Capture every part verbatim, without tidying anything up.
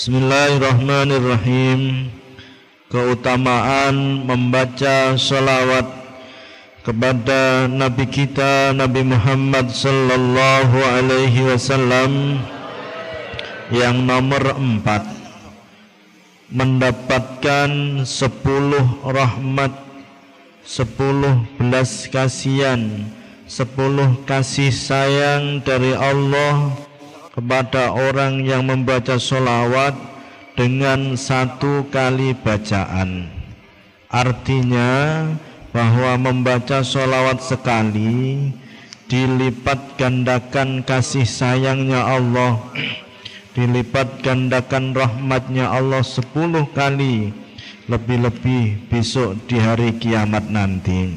Bismillahirrahmanirrahim. Keutamaan membaca salawat kepada Nabi kita Nabi Muhammad sallallahu alaihi wasallam yang nomor empat, mendapatkan sepuluh rahmat, sepuluh belas kasihan, sepuluh kasih sayang dari Allah kepada orang yang membaca sholawat dengan satu kali bacaan. Artinya bahwa membaca sholawat sekali dilipat gandakan kasih sayangnya Allah, dilipat gandakan rahmatnya Allah sepuluh kali, lebih-lebih besok di hari kiamat nanti.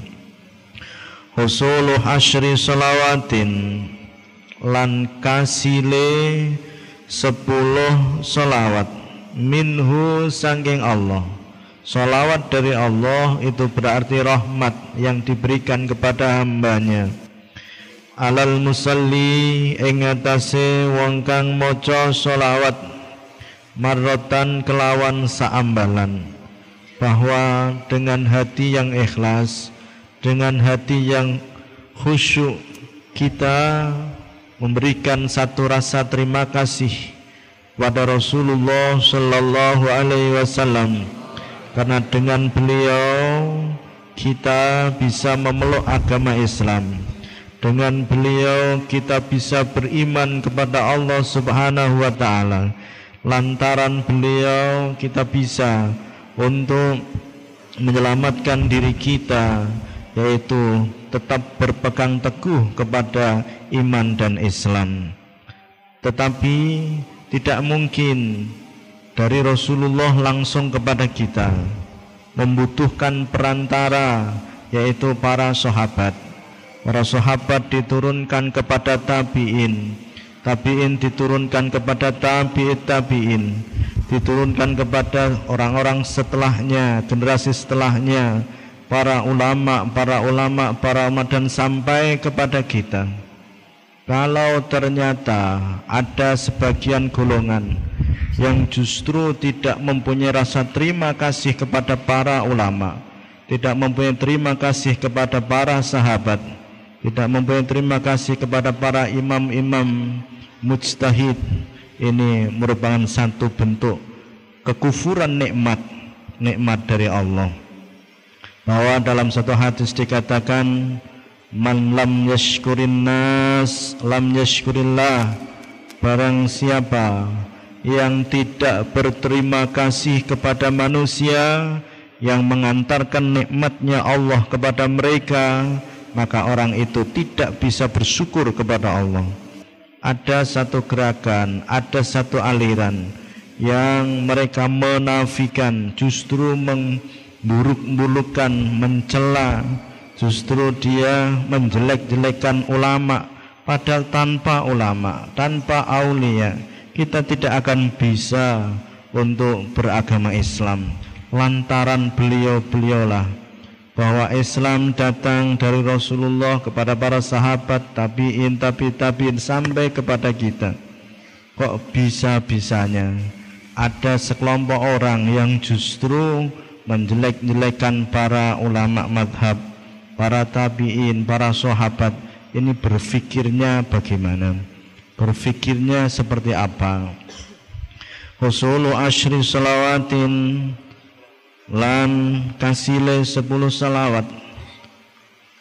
Husulu asyri sholawatin, lan kasile sepuluh sholawat, minhu sangking Allah. Sholawat dari Allah itu berarti rahmat yang diberikan kepada hambanya. Alal musalli ingatase wong kang moco sholawat, marrotan kelawan saambalan, bahwa dengan hati yang ikhlas, dengan hati yang khusyuk, kita memberikan satu rasa terima kasih kepada Rasulullah sallallahu alaihi wasallam, karena dengan beliau kita bisa memeluk agama Islam, dengan beliau kita bisa beriman kepada Allah subhanahu wa ta'ala, lantaran beliau kita bisa untuk menyelamatkan diri kita, yaitu tetap berpegang teguh kepada iman dan Islam. Tetapi tidak mungkin dari Rasulullah langsung kepada kita, membutuhkan perantara, yaitu para sahabat. Para sahabat diturunkan kepada tabi'in, tabi'in diturunkan kepada tabi'it tabi'in, diturunkan kepada orang-orang setelahnya, generasi setelahnya, para ulama, para ulama, para ulama, dan sampai kepada kita. Kalau ternyata ada sebagian golongan yang justru tidak mempunyai rasa terima kasih kepada para ulama, tidak mempunyai terima kasih kepada para sahabat, tidak mempunyai terima kasih kepada para imam-imam mujtahid, ini merupakan satu bentuk kekufuran nikmat, nikmat dari Allah. Bahwa dalam satu hadis dikatakan, man lam yashkurin nas lam yashkurillah, barang siapa yang tidak berterima kasih kepada manusia yang mengantarkan nikmatnya Allah kepada mereka, maka orang itu tidak bisa bersyukur kepada Allah. Ada satu gerakan, ada satu aliran yang mereka menafikan, justru meng buruk-burukan, mencela, justru dia menjelek-jelekan ulama, padahal tanpa ulama, tanpa aulia, kita tidak akan bisa untuk beragama Islam, lantaran beliau-beliaulah, bahwa Islam datang dari Rasulullah kepada para sahabat, tabi'in, tabi tabi'in, sampai kepada kita. Kok bisa-bisanya ada sekelompok orang yang justru menjelek-jelekan para ulama madhab, para tabi'in, para sahabat? Ini berfikirnya bagaimana? Berfikirnya seperti apa? Husulu asyri salawatin, lan kasile sepuluh salawat,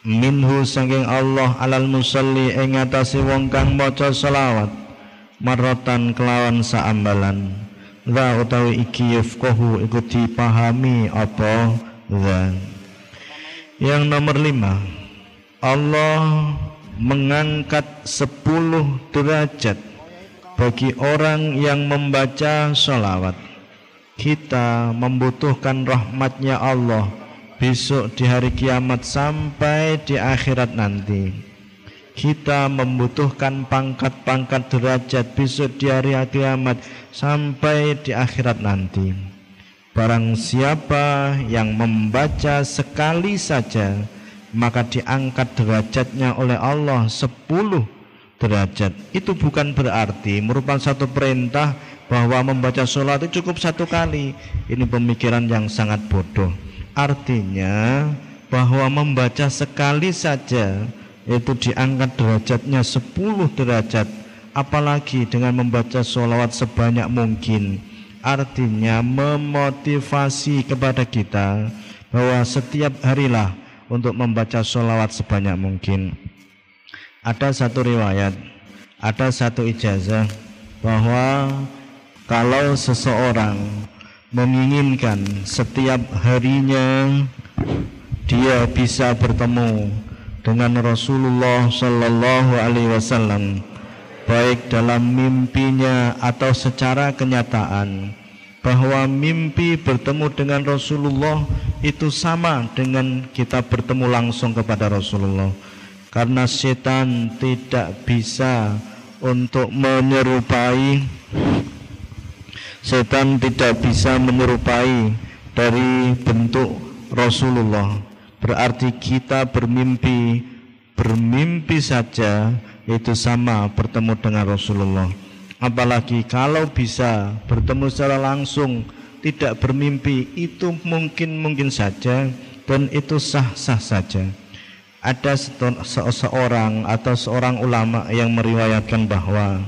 minhu saking Allah, alal musalli ing atase wong kang maca salawat, marrotan kelawan saambalan. Wa utawi iki yufqahu, iku dipahami apa wa. Yang nomor lima, Allah mengangkat sepuluh derajat bagi orang yang membaca sholawat. Kita membutuhkan rahmatnya Allah besok di hari kiamat sampai di akhirat nanti. Kita membutuhkan pangkat-pangkat derajat besok di hari kiamat sampai di akhirat nanti. Barang siapa yang membaca sekali saja, maka diangkat derajatnya oleh Allah sepuluh derajat. Itu bukan berarti merupakan satu perintah bahwa membaca sholat itu cukup satu kali. Ini pemikiran yang sangat bodoh. Artinya bahwa membaca sekali saja itu diangkat derajatnya sepuluh derajat, apalagi dengan membaca sholawat sebanyak mungkin. Artinya memotivasi kepada kita bahwa setiap harilah untuk membaca sholawat sebanyak mungkin. Ada satu riwayat, ada satu ijazah bahwa kalau seseorang menginginkan setiap harinya dia bisa bertemu dengan Rasulullah Shallallahu Alaihi Wasallam, baik dalam mimpinya atau secara kenyataan, bahwa mimpi bertemu dengan Rasulullah itu sama dengan kita bertemu langsung kepada Rasulullah, karena setan tidak bisa untuk menyerupai, setan tidak bisa menyerupai dari bentuk Rasulullah. Berarti kita bermimpi, bermimpi saja itu sama bertemu dengan Rasulullah. Apalagi kalau bisa bertemu secara langsung, tidak bermimpi, itu mungkin-mungkin saja dan itu sah-sah saja. Ada seorang atau seorang ulama yang meriwayatkan bahwa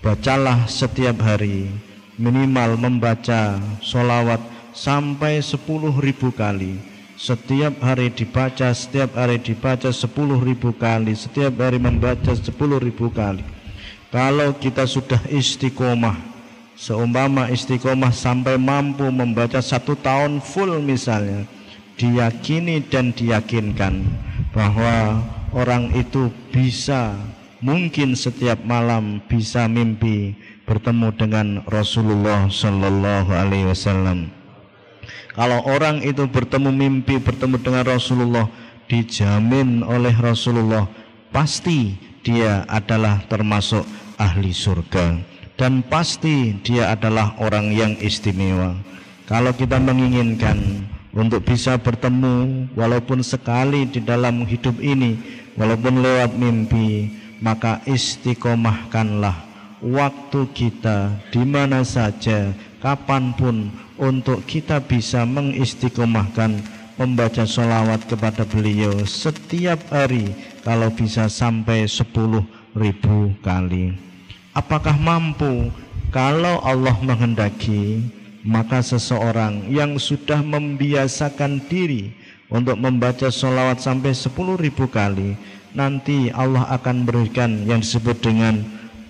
bacalah setiap hari minimal membaca sholawat sampai sepuluh ribu kali. Setiap hari dibaca, setiap hari dibaca sepuluh ribu kali, setiap hari membaca sepuluh ribu kali. Kalau kita sudah istiqomah, seumpama istiqomah sampai mampu membaca satu tahun full misalnya, diyakini dan diyakinkan bahwa orang itu bisa, mungkin setiap malam bisa mimpi bertemu dengan Rasulullah Shallallahu Alaihi Wasallam. Kalau orang itu bertemu mimpi bertemu dengan Rasulullah, dijamin oleh Rasulullah pasti dia adalah termasuk ahli surga dan pasti dia adalah orang yang istimewa. Kalau kita menginginkan untuk bisa bertemu walaupun sekali di dalam hidup ini, walaupun lewat mimpi, maka istiqomahkanlah waktu kita di mana saja, kapanpun, untuk kita bisa mengistiqomahkan membaca sholawat kepada beliau setiap hari, kalau bisa sampai sepuluh ribu kali. Apakah mampu? Kalau Allah menghendaki, maka seseorang yang sudah membiasakan diri untuk membaca sholawat sampai sepuluh ribu kali, nanti Allah akan berikan yang disebut dengan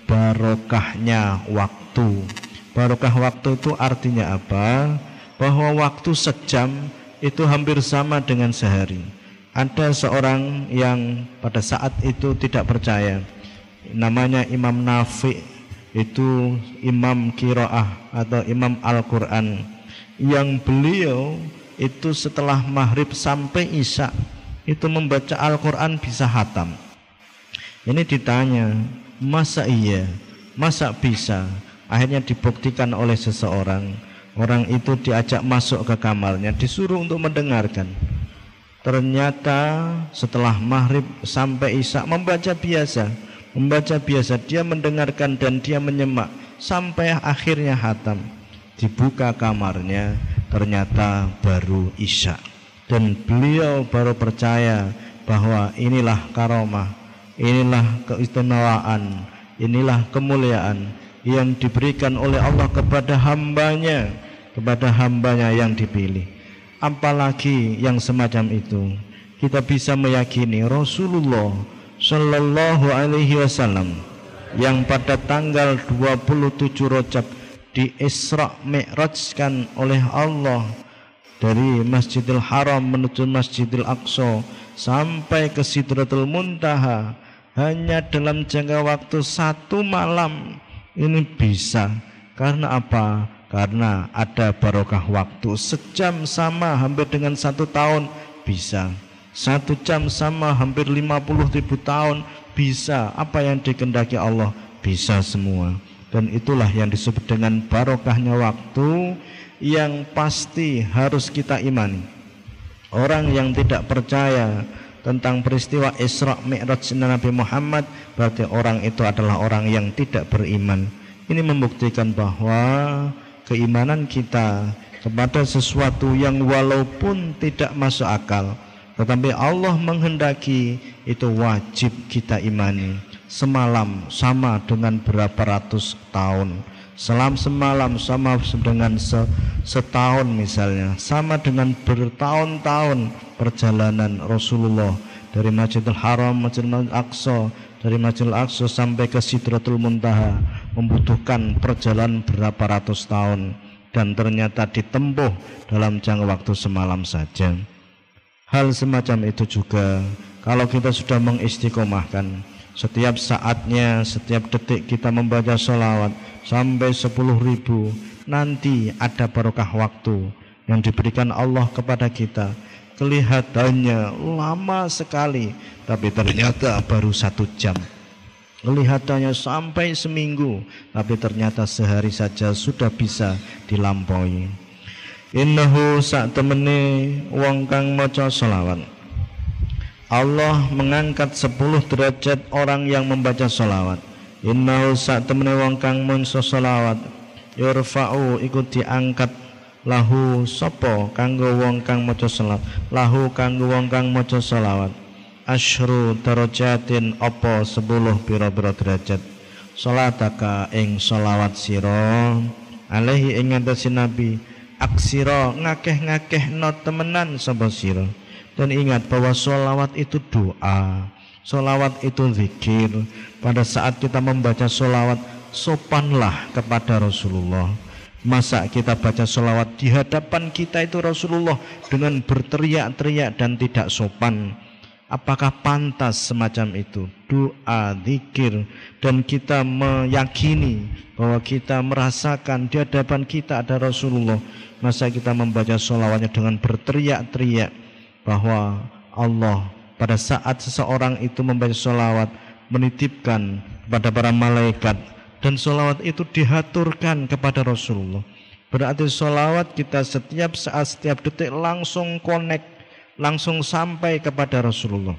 barokahnya waktu. Barokah waktu itu artinya apa? Bahwa waktu sejam itu hampir sama dengan sehari. Ada seorang yang pada saat itu tidak percaya, namanya Imam Nafi, itu Imam Qiraah atau Imam Al-Quran, yang beliau itu setelah maghrib sampai isya itu membaca Al-Quran bisa hatam. Ini ditanya, masa iya? Masa bisa? Akhirnya dibuktikan oleh seseorang. Orang itu diajak masuk ke kamarnya, disuruh untuk mendengarkan. Ternyata setelah maghrib sampai isya membaca biasa, membaca biasa, dia mendengarkan dan dia menyemak sampai akhirnya hatam. Dibuka kamarnya, ternyata baru isya. Dan beliau baru percaya bahwa inilah karomah, inilah keistimewaan, inilah kemuliaan yang diberikan oleh Allah kepada hambanya, kepada hambanya yang dipilih. Apalagi yang semacam itu kita bisa meyakini Rasulullah Shallallahu Alaihi Wasallam yang pada tanggal dua puluh tujuh Rajab di Isra Mi'rajkan oleh Allah dari Masjidil Haram menuju Masjidil Aqsa sampai ke Sidratul Muntaha hanya dalam jangka waktu satu malam. Ini bisa karena apa? Karena ada barokah waktu. Sejam sama hampir dengan satu tahun bisa, satu jam sama hampir lima puluh ribu tahun bisa. Apa yang dikehendaki Allah bisa semua, dan itulah yang disebut dengan barokahnya waktu yang pasti harus kita imani. Orang yang tidak percaya tentang peristiwa Isra Mi'raj Nabi Muhammad berarti orang itu adalah orang yang tidak beriman. Ini membuktikan bahwa keimanan kita kepada sesuatu yang walaupun tidak masuk akal, tetapi Allah menghendaki, itu wajib kita imani. Semalam sama dengan berapa ratus tahun, selam semalam sama dengan se setahun misalnya, sama dengan bertahun-tahun perjalanan Rasulullah dari Masjidil Haram, Masjidil Aqsa, dari Masjidil Aqsa sampai ke Sidratul Muntaha, membutuhkan perjalanan berapa ratus tahun, dan ternyata ditempuh dalam jangka waktu semalam saja. Hal semacam itu juga kalau kita sudah mengistiqomahkan setiap saatnya, setiap detik kita membaca sholawat sampai sepuluh ribu, nanti ada barokah waktu yang diberikan Allah kepada kita. Kelihatannya lama sekali, tapi ternyata baru satu jam. Kelihatannya sampai seminggu, tapi ternyata sehari saja sudah bisa dilampaui. Innahu sak temene wong kang maca sholawat, Allah mengangkat sepuluh derajat orang yang membaca sholawat. Innahu sak temene wong kang maca sholawat, yurfa'u ikut diangkat lahu sopo kanggo wong kang maca sholawat, lahu kanggo wong kang maca sholawat, asyru darajatin apa sepuluh pira-pira derajat, sholataka ing sholawat siro alaihi ing ngatasi nabi, aksiro ngakeh-ngakeh not temenan sopo siro. Dan ingat bahwa sholawat itu doa, sholawat itu zikir. Pada saat kita membaca sholawat, sopanlah kepada Rasulullah. Masa kita baca sholawat di hadapan kita itu Rasulullah dengan berteriak-teriak dan tidak sopan? Apakah pantas semacam itu? Doa, zikir, dan kita meyakini bahwa kita merasakan di hadapan kita ada Rasulullah. Masa kita membaca sholawatnya dengan berteriak-teriak? Bahwa Allah pada saat seseorang itu membaca sholawat menitipkan kepada para malaikat, dan sholawat itu dihaturkan kepada Rasulullah. Berarti sholawat kita setiap saat, setiap detik langsung connect, langsung sampai kepada Rasulullah.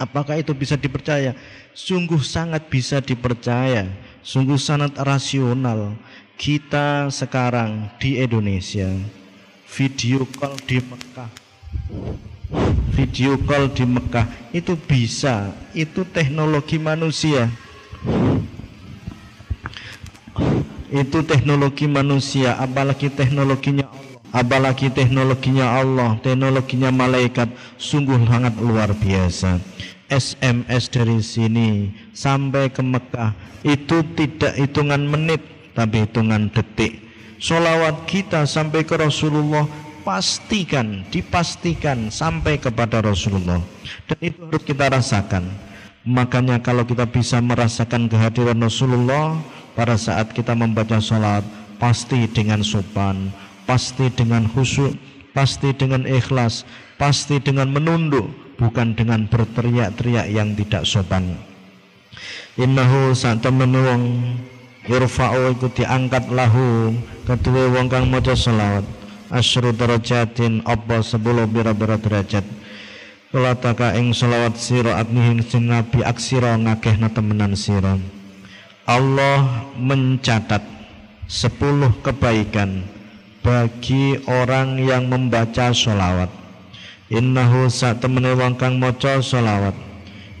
Apakah itu bisa dipercaya? Sungguh sangat bisa dipercaya, sungguh sangat rasional. Kita sekarang di Indonesia video call di Mekah, video call di Mekah itu bisa, itu teknologi manusia. Itu teknologi manusia, apalagi teknologinya Allah, apalagi teknologinya Allah, teknologinya malaikat, sungguh sangat luar biasa. S M S dari sini sampai ke Mekah itu tidak hitungan menit, tapi hitungan detik. Sholawat kita sampai ke Rasulullah, pastikan, dipastikan sampai kepada Rasulullah, dan itu harus kita rasakan. Makanya kalau kita bisa merasakan kehadiran Rasulullah pada saat kita membaca sholat, pasti dengan sopan, pasti dengan khusyuk, pasti dengan ikhlas, pasti dengan menunduk, bukan dengan berteriak-teriak yang tidak sopan. Innahu sa'tamanu wong yurfa'u iku diangkat lahu kedua wong kang maca sholawat, asyru darajatin apa sepuluh bira-bira derajat, kulataka ing sholawat siro adnihin sinabi aksiro ngakehna temenan siro. Allah mencatat sepuluh kebaikan bagi orang yang membaca sholawat. Innahu sak temene wong kang maca sholawat,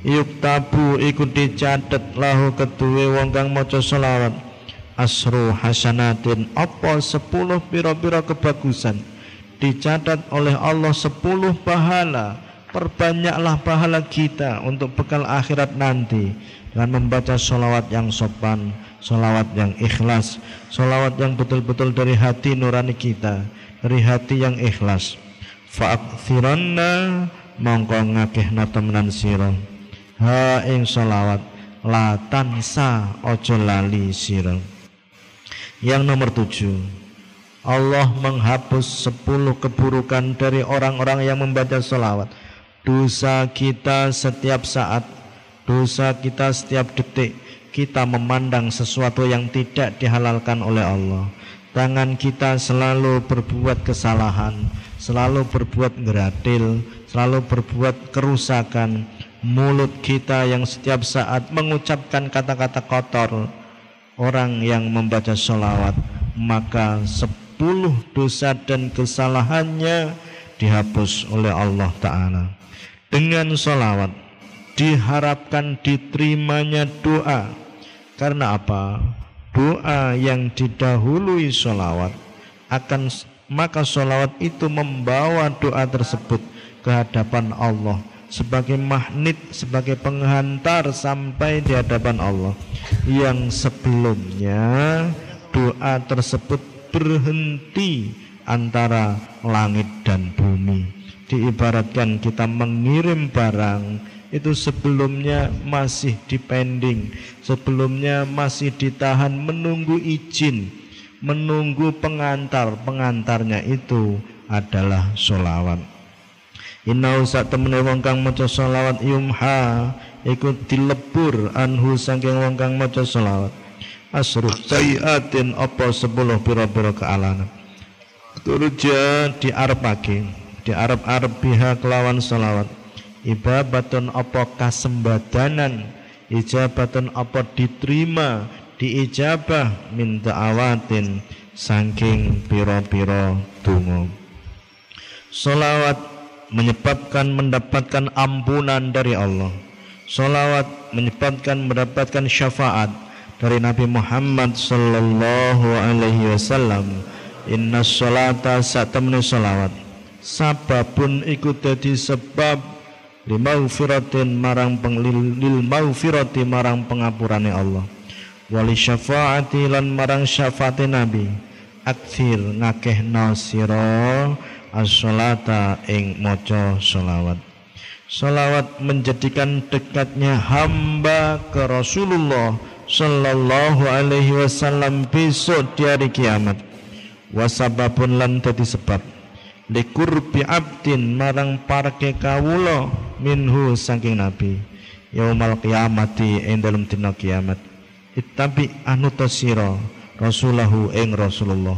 yuktabu iku dicatet lahu keduwe wong kang maca sholawat, asru hasanatin apa sepuluh pira-pira kebagusan. Dicatat oleh Allah sepuluh pahala. Perbanyaklah pahala kita untuk bekal akhirat nanti dengan membaca sholawat yang sopan, sholawat yang ikhlas, sholawat yang betul-betul dari hati nurani kita, dari hati yang ikhlas. Fa'akthiranna mongko ngakehna temenan sira ha ing sholawat, la tansa ojo lali sira. Yang nomor tujuh, Allah menghapus sepuluh keburukan dari orang-orang yang membaca sholawat. Dosa kita setiap saat, dosa kita setiap detik. Kita memandang sesuatu yang tidak dihalalkan oleh Allah. Tangan kita selalu berbuat kesalahan, selalu berbuat ngeratil, selalu berbuat kerusakan. Mulut kita yang setiap saat mengucapkan kata-kata kotor. orang yang membaca sholawat, maka sepuluh dosa dan kesalahannya dihapus oleh Allah Ta'ala. Dengan sholawat diharapkan diterimanya doa. Karena apa? Doa yang didahului sholawat akan, maka sholawat itu membawa doa tersebut ke hadapan Allah sebagai magnet, sebagai penghantar sampai di hadapan Allah, yang sebelumnya doa tersebut berhenti antara langit dan bumi. Diibaratkan kita mengirim barang itu sebelumnya masih dipending, sebelumnya masih ditahan menunggu izin, menunggu pengantar. Pengantarnya itu adalah sholawat. Inau sak temene wong kang maca sholawat yumha ikut dilebur anhu saking wong kang maca sholawat asruf sayiatin apa sepuluh pira-pira kealanan turja di arepake di arep-arep biha kelawan sholawat ibabatun apa kasembadanan ijabatun apa diterima diijabah minta awatin saking pira-pira donga. Sholawat menyebabkan mendapatkan ampunan dari Allah. Sholawat menyebabkan mendapatkan syafaat dari Nabi Muhammad sallallahu alaihi wasallam. Inna sholata satamni sholawat sababun ikut dadi sebab limaghfiratin marang penglil maghfirati marang pengapurane Allah, wali syafaati lan marang syafaati Nabi. Akthir ngakeh nasiro as-sholata ing moco sholawat. Sholawat menjadikan dekatnya hamba ke Rasulullah sallallahu alaihi wasallam besok di hari kiamat. Wasababun lan dadi sebab likurbi abdin marang parke kawula minhu saking Nabi yaumal kiamati ing dalam dina kiamat. Ittabi anutasiro Rasulahu ing Rasulullah.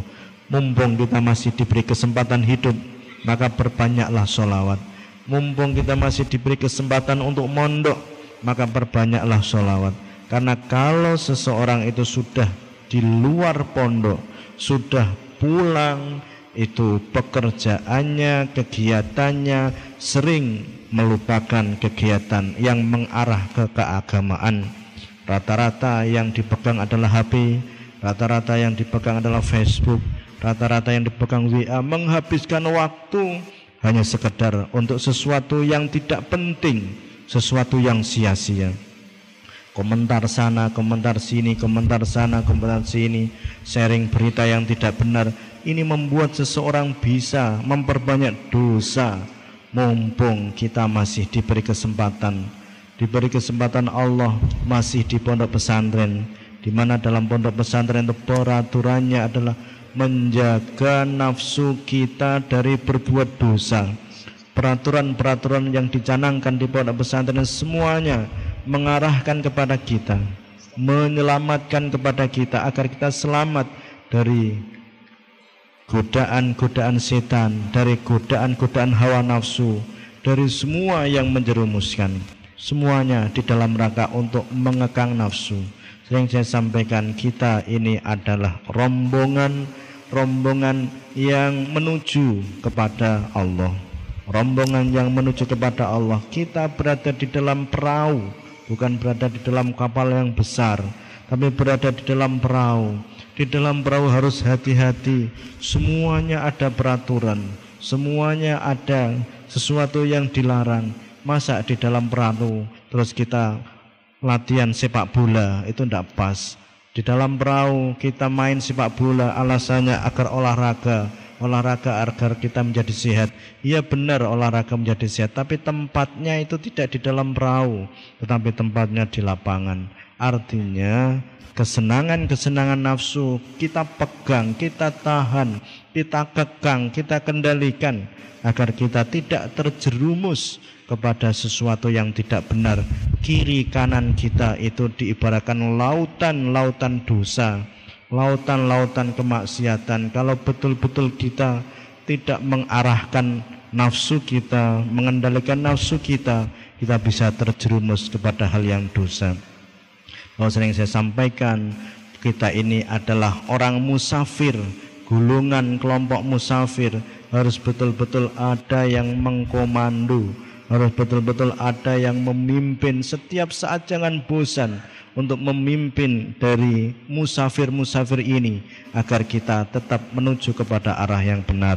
Mumpung kita masih diberi kesempatan hidup, maka perbanyaklah sholawat. Mumpung kita masih diberi kesempatan untuk mondok, maka perbanyaklah sholawat. Karena kalau seseorang itu sudah di luar pondok, sudah pulang, itu pekerjaannya, kegiatannya sering melupakan kegiatan yang mengarah ke keagamaan. Rata-rata yang dipegang adalah H P, rata-rata yang dipegang adalah Facebook, rata-rata yang dipegang W A, menghabiskan waktu hanya sekedar untuk sesuatu yang tidak penting, sesuatu yang sia-sia. Komentar sana, komentar sini, komentar sana, komentar sini, sharing berita yang tidak benar. Ini membuat seseorang bisa memperbanyak dosa. Mumpung kita masih diberi kesempatan, diberi kesempatan Allah, masih di pondok pesantren, di mana dalam pondok pesantren itu peraturannya adalah menjaga nafsu kita dari berbuat dosa. Peraturan-peraturan yang dicanangkan di pondok pesantren semuanya mengarahkan kepada kita, menyelamatkan kepada kita agar kita selamat dari godaan-godaan setan, dari godaan-godaan hawa nafsu, dari semua yang menjerumuskan. Semuanya di dalam rangka untuk mengekang nafsu. Sering saya sampaikan, kita ini adalah rombongan-rombongan yang menuju kepada Allah. Rombongan yang menuju kepada Allah. Kita berada di dalam perahu, bukan berada di dalam kapal yang besar, tapi berada di dalam perahu. Di dalam perahu harus hati-hati. Semuanya ada peraturan, semuanya ada sesuatu yang dilarang. Masa di dalam perahu terus kita latihan sepak bola, itu tidak pas. Di dalam perahu kita main sepak bola alasannya agar olahraga, olahraga agar kita menjadi sehat. Iya benar, olahraga menjadi sehat, tapi tempatnya itu tidak di dalam perahu, tetapi tempatnya di lapangan. Artinya kesenangan-kesenangan nafsu kita pegang, kita tahan, kita kekang, kita kendalikan agar kita tidak terjerumus kepada sesuatu yang tidak benar. Kiri kanan kita itu diibaratkan lautan-lautan dosa, lautan-lautan kemaksiatan. Kalau betul-betul kita tidak mengarahkan nafsu kita, mengendalikan nafsu kita, kita bisa terjerumus kepada hal yang dosa. Kalau sering saya sampaikan, kita ini adalah orang musafir, gulungan kelompok musafir. Harus betul-betul ada yang mengkomando, harus betul-betul ada yang memimpin. Setiap saat jangan bosan untuk memimpin dari musafir-musafir ini agar kita tetap menuju kepada arah yang benar.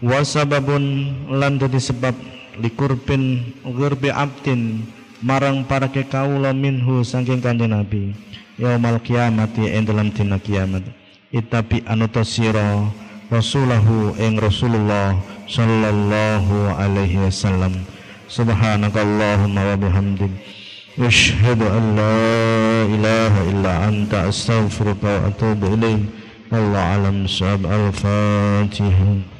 Wasababun lan dadi sebab likurbin ghurbi abdin marang para kekawula minhu saking Kanjeng Nabi yaumal kiamati ing dalam dina kiamat. Itabi anutasira rasulahu ing Rasulullah sallallahu alaihi wasallam. Subhanakallahumma wa bihamdik asyhadu an la ilaha illa anta astaghfiruka wa atubu ilaik. Wallahu a'lam bissawab. Al-Fatihah.